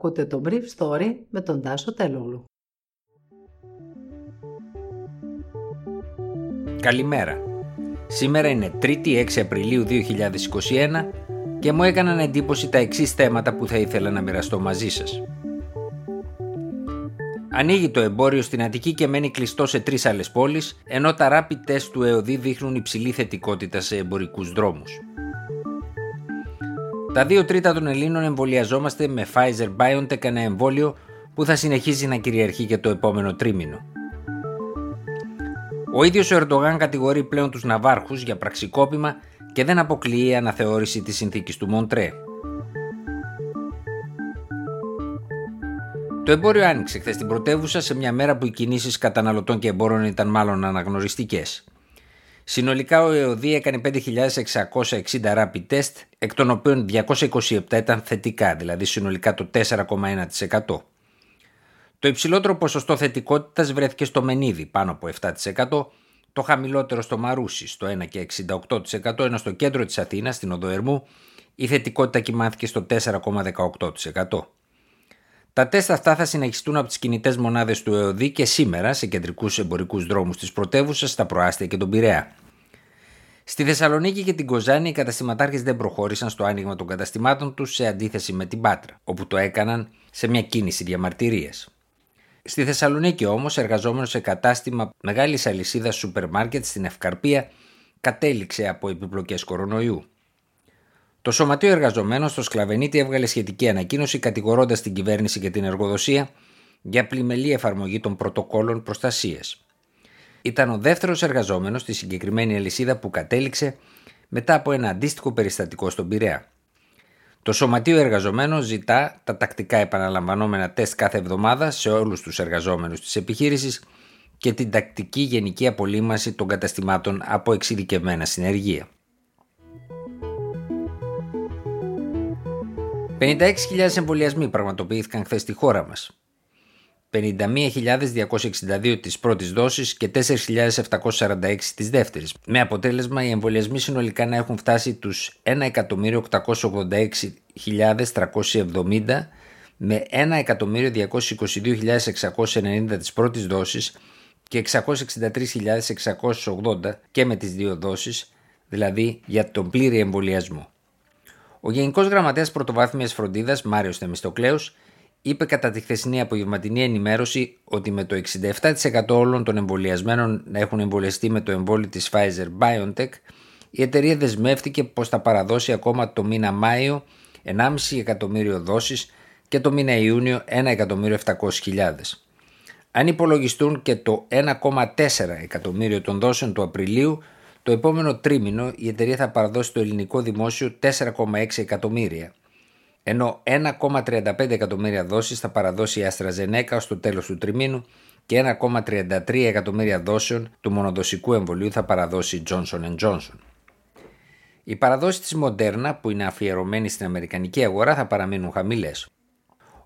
Ακούτε το Brief Story με τον Τάσο Τελούλου. Καλημέρα. Σήμερα είναι 3η 6 Απριλίου 2021 και μου έκαναν εντύπωση τα εξής θέματα που θα ήθελα να μοιραστώ μαζί σας. Ανοίγει το εμπόριο στην Αττική και μένει κλειστό σε 3 άλλες πόλεις, ενώ τα rapid test του ΕΟΔΥ δείχνουν υψηλή θετικότητα σε εμπορικούς δρόμους. Τα 2/3 των Ελλήνων εμβολιαζόμαστε με Pfizer-BioNTech, ένα εμβόλιο που θα συνεχίζει να κυριαρχεί και το επόμενο τρίμηνο. Ο ίδιος ο Ερντογάν κατηγορεί πλέον τους ναυάρχους για πραξικόπημα και δεν αποκλείει αναθεώρηση της συνθήκης του Μοντρέ. Το εμπόριο άνοιξε χθες στην πρωτεύουσα σε μια μέρα που οι κινήσεις καταναλωτών και εμπόρων ήταν μάλλον αναγνωριστικές. Συνολικά ο ΕΟΔΥ έκανε 5.660 rapid test, εκ των οποίων 227 ήταν θετικά, δηλαδή συνολικά το 4,1%. Το υψηλότερο ποσοστό θετικότητας βρέθηκε στο Μενίδη, πάνω από 7%, το χαμηλότερο στο Μαρούσι, στο 1,68%, ενώ στο κέντρο της Αθήνας, στην Οδό Ερμού, η θετικότητα κυμάνθηκε στο 4,18%. Τα τεστ αυτά θα συνεχιστούν από τις κινητές μονάδες του ΕΟΔΗ και σήμερα σε κεντρικούς εμπορικούς δρόμους της πρωτεύουσας, στα Προάστια και τον Πειραιά. Στη Θεσσαλονίκη και την Κοζάνη οι καταστηματάρχες δεν προχώρησαν στο άνοιγμα των καταστημάτων τους, σε αντίθεση με την Πάτρα, όπου το έκαναν σε μια κίνηση διαμαρτυρίας. Στη Θεσσαλονίκη όμως, εργαζόμενος σε κατάστημα μεγάλης αλυσίδας σούπερ μάρκετ στην Ευκαρπία, κατέληξε από επιπλοκές κορονοϊού. Το Σωματείο Εργαζομένων στο Σκλαβενίτη έβγαλε σχετική ανακοίνωση, κατηγορώντας την κυβέρνηση και την εργοδοσία για πλημελή εφαρμογή των πρωτοκόλων προστασίας. Ήταν ο δεύτερος εργαζόμενος στη συγκεκριμένη αλυσίδα που κατέληξε μετά από ένα αντίστοιχο περιστατικό στον Πειραιά. Το Σωματείο Εργαζομένων ζητά τα τακτικά επαναλαμβανόμενα τεστ κάθε εβδομάδα σε όλους τους εργαζόμενους της επιχείρησης και την τακτική γενική απολύμανση των καταστημάτων από εξειδικευμένα συνεργεία. 56.000 εμβολιασμοί πραγματοποιήθηκαν χθες στη χώρα μας. 51.262 της πρώτης δόσης και 4.746 της δεύτερης, με αποτέλεσμα οι εμβολιασμοί συνολικά να έχουν φτάσει τους 1.886.370 με 1.222.690 της πρώτης δόσης και 663.680 και με τις δύο δόσεις, δηλαδή για τον πλήρη εμβολιασμό. Ο Γενικός Γραμματέας Πρωτοβάθμιας Φροντίδας, Μάριος Θεμιστοκλέος, είπε κατά τη χθεσινή απογευματινή ενημέρωση ότι με το 67% όλων των εμβολιασμένων να έχουν εμβολιαστεί με το εμβόλιο της Pfizer-BioNTech, η εταιρεία δεσμεύτηκε πως θα παραδώσει ακόμα το μήνα Μάιο 1,5 εκατομμύριο δόσεις και το μήνα Ιούνιο 1.700.000. Αν υπολογιστούν και το 1,4 εκατομμύριο των δόσεων του Απριλίου, το επόμενο τρίμηνο η εταιρεία θα παραδώσει στο ελληνικό δημόσιο 4,6 εκατομμύρια, ενώ 1,35 εκατομμύρια δόσεις θα παραδώσει η AstraZeneca ως το τέλος του τριμήνου και 1,33 εκατομμύρια δόσεων του μονοδοσικού εμβολίου θα παραδώσει η Johnson & Johnson. Οι παραδόσεις της Μοντέρνα, που είναι αφιερωμένη στην αμερικανική αγορά, θα παραμείνουν χαμηλές.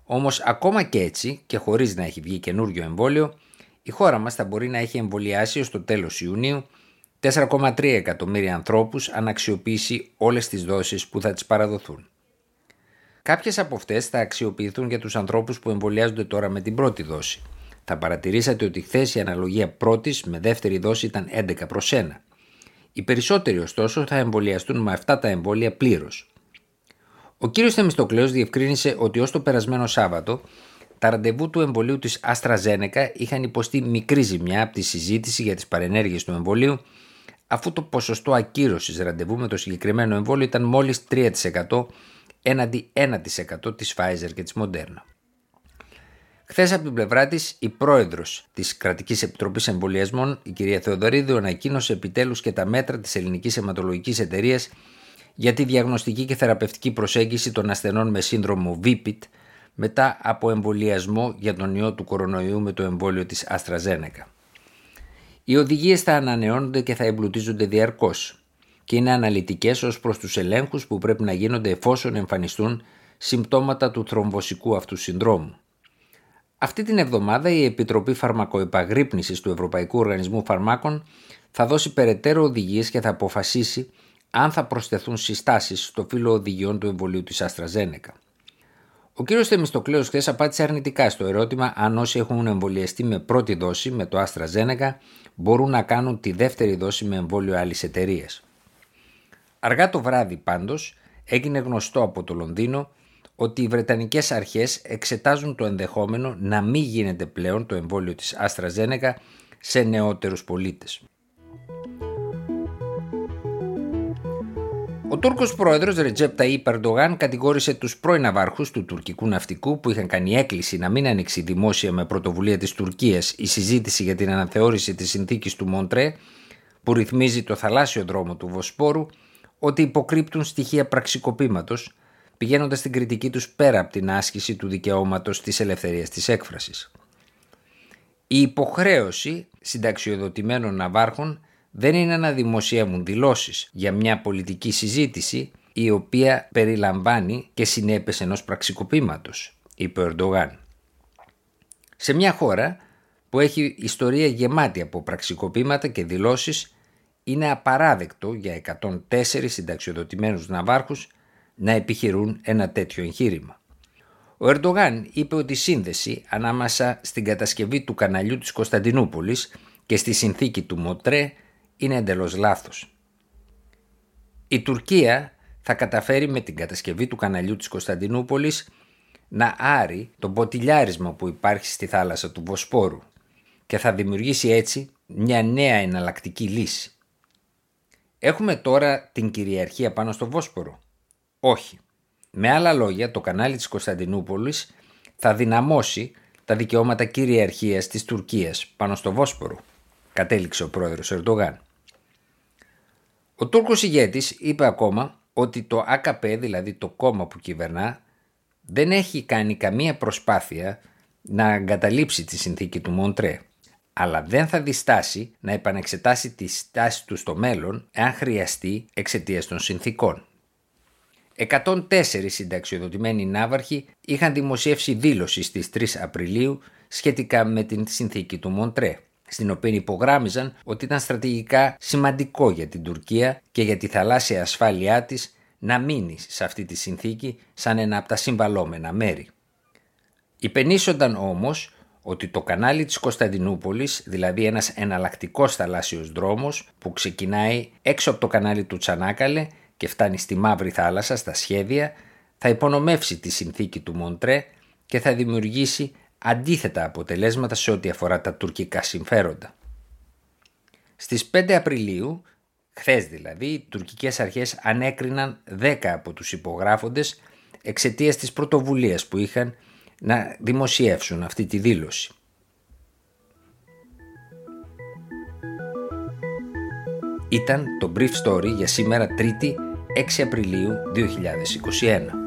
Όμως ακόμα και έτσι, και χωρίς να έχει βγει καινούριο εμβόλιο, η χώρα μας θα μπορεί να έχει εμβολιάσει ως το τέλος Ιουνίου 4,3 εκατομμύρια ανθρώπους, αν αξιοποιήσει όλες τις δόσεις που θα τις παραδοθούν. Κάποιες από αυτές θα αξιοποιηθούν για τους ανθρώπους που εμβολιάζονται τώρα με την πρώτη δόση. Θα παρατηρήσατε ότι χθες η αναλογία πρώτης με δεύτερη δόση ήταν 11:1. Οι περισσότεροι ωστόσο θα εμβολιαστούν με αυτά τα εμβόλια πλήρως. Ο κύριος Θεμιστοκλέος διευκρίνησε ότι ως το περασμένο Σάββατο τα ραντεβού του εμβολίου της AstraZeneca είχαν υποστεί μικρή ζημιά από τη συζήτηση για τις παρενέργειες του εμβολίου, αφού το ποσοστό ακύρωσης ραντεβού με το συγκεκριμένο εμβόλιο ήταν μόλις 3% έναντι 1% της Pfizer και της Moderna. Χθες από την πλευρά της, η πρόεδρος της Κρατικής Επιτροπής Εμβολιασμών, η κυρία Θεοδωρίδου, ανακοίνωσε επιτέλους και τα μέτρα της Ελληνικής Αιματολογικής Εταιρείας για τη διαγνωστική και θεραπευτική προσέγγιση των ασθενών με σύνδρομο Vipit μετά από εμβολιασμό για τον ιό του κορονοϊού με το εμβόλιο της AstraZeneca. Οι οδηγίες θα ανανεώνονται και θα εμπλουτίζονται διαρκώς και είναι αναλυτικές ως προς τους ελέγχους που πρέπει να γίνονται εφόσον εμφανιστούν συμπτώματα του θρομβωσικού αυτού συνδρόμου. Αυτή την εβδομάδα η Επιτροπή Φαρμακοεπαγρύπνησης του Ευρωπαϊκού Οργανισμού Φαρμάκων θα δώσει περαιτέρω οδηγίες και θα αποφασίσει αν θα προσθεθούν συστάσεις στο φύλλο οδηγιών του εμβολίου της AstraZeneca. Ο κύριος Θεμιστοκλέος χθες απάντησε αρνητικά στο ερώτημα αν όσοι έχουν εμβολιαστεί με πρώτη δόση με το AstraZeneca μπορούν να κάνουν τη δεύτερη δόση με εμβόλιο άλλης εταιρείας. Αργά το βράδυ πάντως έγινε γνωστό από το Λονδίνο ότι οι Βρετανικές αρχές εξετάζουν το ενδεχόμενο να μην γίνεται πλέον το εμβόλιο της AstraZeneca σε νεότερους πολίτες. Ο Τούρκος πρόεδρος Ρετζέπ Ταγίπ Ερντογάν κατηγόρησε τους πρώην ναυάρχους του τουρκικού ναυτικού που είχαν κάνει έκκληση να μην ανοίξει δημόσια με πρωτοβουλία της Τουρκίας η συζήτηση για την αναθεώρηση της συνθήκης του Μοντρέ που ρυθμίζει το θαλάσσιο δρόμο του Βοσπόρου ότι υποκρύπτουν στοιχεία πραξικοπήματος, πηγαίνοντας την κριτική τους πέρα από την άσκηση του δικαιώματος της ελευθερίας της έκφρασης. Η υποχρέωση συνταξιοδοτημένων ναυάρχων δεν είναι να δημοσιεύουν δηλώσεις για μια πολιτική συζήτηση η οποία περιλαμβάνει και συνέπειες ενός πραξικοπήματος, είπε ο Ερντογάν. Σε μια χώρα που έχει ιστορία γεμάτη από πραξικοπήματα και δηλώσεις, είναι απαράδεκτο για 104 συνταξιοδοτημένους ναυάρχους να επιχειρούν ένα τέτοιο εγχείρημα. Ο Ερντογάν είπε ότι η σύνδεση ανάμεσα στην κατασκευή του καναλιού της Κωνσταντινούπολης και στη συνθήκη του Μοντρέ είναι εντελώς λάθος. Η Τουρκία θα καταφέρει με την κατασκευή του καναλιού της Κωνσταντινούπολης να άρει το ποτηλιάρισμα που υπάρχει στη θάλασσα του Βοσπόρου και θα δημιουργήσει έτσι μια νέα εναλλακτική λύση. Έχουμε τώρα την κυριαρχία πάνω στο Βόσπορο? Όχι. Με άλλα λόγια, το κανάλι της Κωνσταντινούπολης θα δυναμώσει τα δικαιώματα κυριαρχίας της Τουρκίας πάνω στο Βόσπορο, κατέληξε ο πρόεδρος Ερντογάν. Ο Τούρκος ηγέτης είπε ακόμα ότι το ΑΚΠ, δηλαδή το κόμμα που κυβερνά, δεν έχει κάνει καμία προσπάθεια να εγκαταλείψει τη συνθήκη του Μοντρέ, αλλά δεν θα διστάσει να επανεξετάσει τη στάση του στο μέλλον εάν χρειαστεί εξαιτίας των συνθήκων. 104 συνταξιοδοτημένοι ναύαρχοι είχαν δημοσιεύσει δήλωση στις 3 Απριλίου σχετικά με την συνθήκη του Μοντρέ, στην οποία υπογράμμιζαν ότι ήταν στρατηγικά σημαντικό για την Τουρκία και για τη θαλάσσια ασφάλειά της να μείνει σε αυτή τη συνθήκη σαν ένα από τα συμβαλόμενα μέρη. Υπενήσονταν όμως ότι το κανάλι της Κωνσταντινούπολης, δηλαδή ένας εναλλακτικός θαλάσσιος δρόμος που ξεκινάει έξω από το κανάλι του Τσανάκαλε και φτάνει στη Μαύρη Θάλασσα, στα Σχέδια, θα υπονομεύσει τη συνθήκη του Μοντρέ και θα δημιουργήσει αντίθετα αποτελέσματα σε ό,τι αφορά τα τουρκικά συμφέροντα. Στις 5 Απριλίου, χθες δηλαδή, οι τουρκικές αρχές ανέκριναν 10 από τους υπογράφοντες εξαιτίας της πρωτοβουλίας που είχαν να δημοσιεύσουν αυτή τη δήλωση. Ήταν το Brief Story για σήμερα 3η 6 Απριλίου 2021.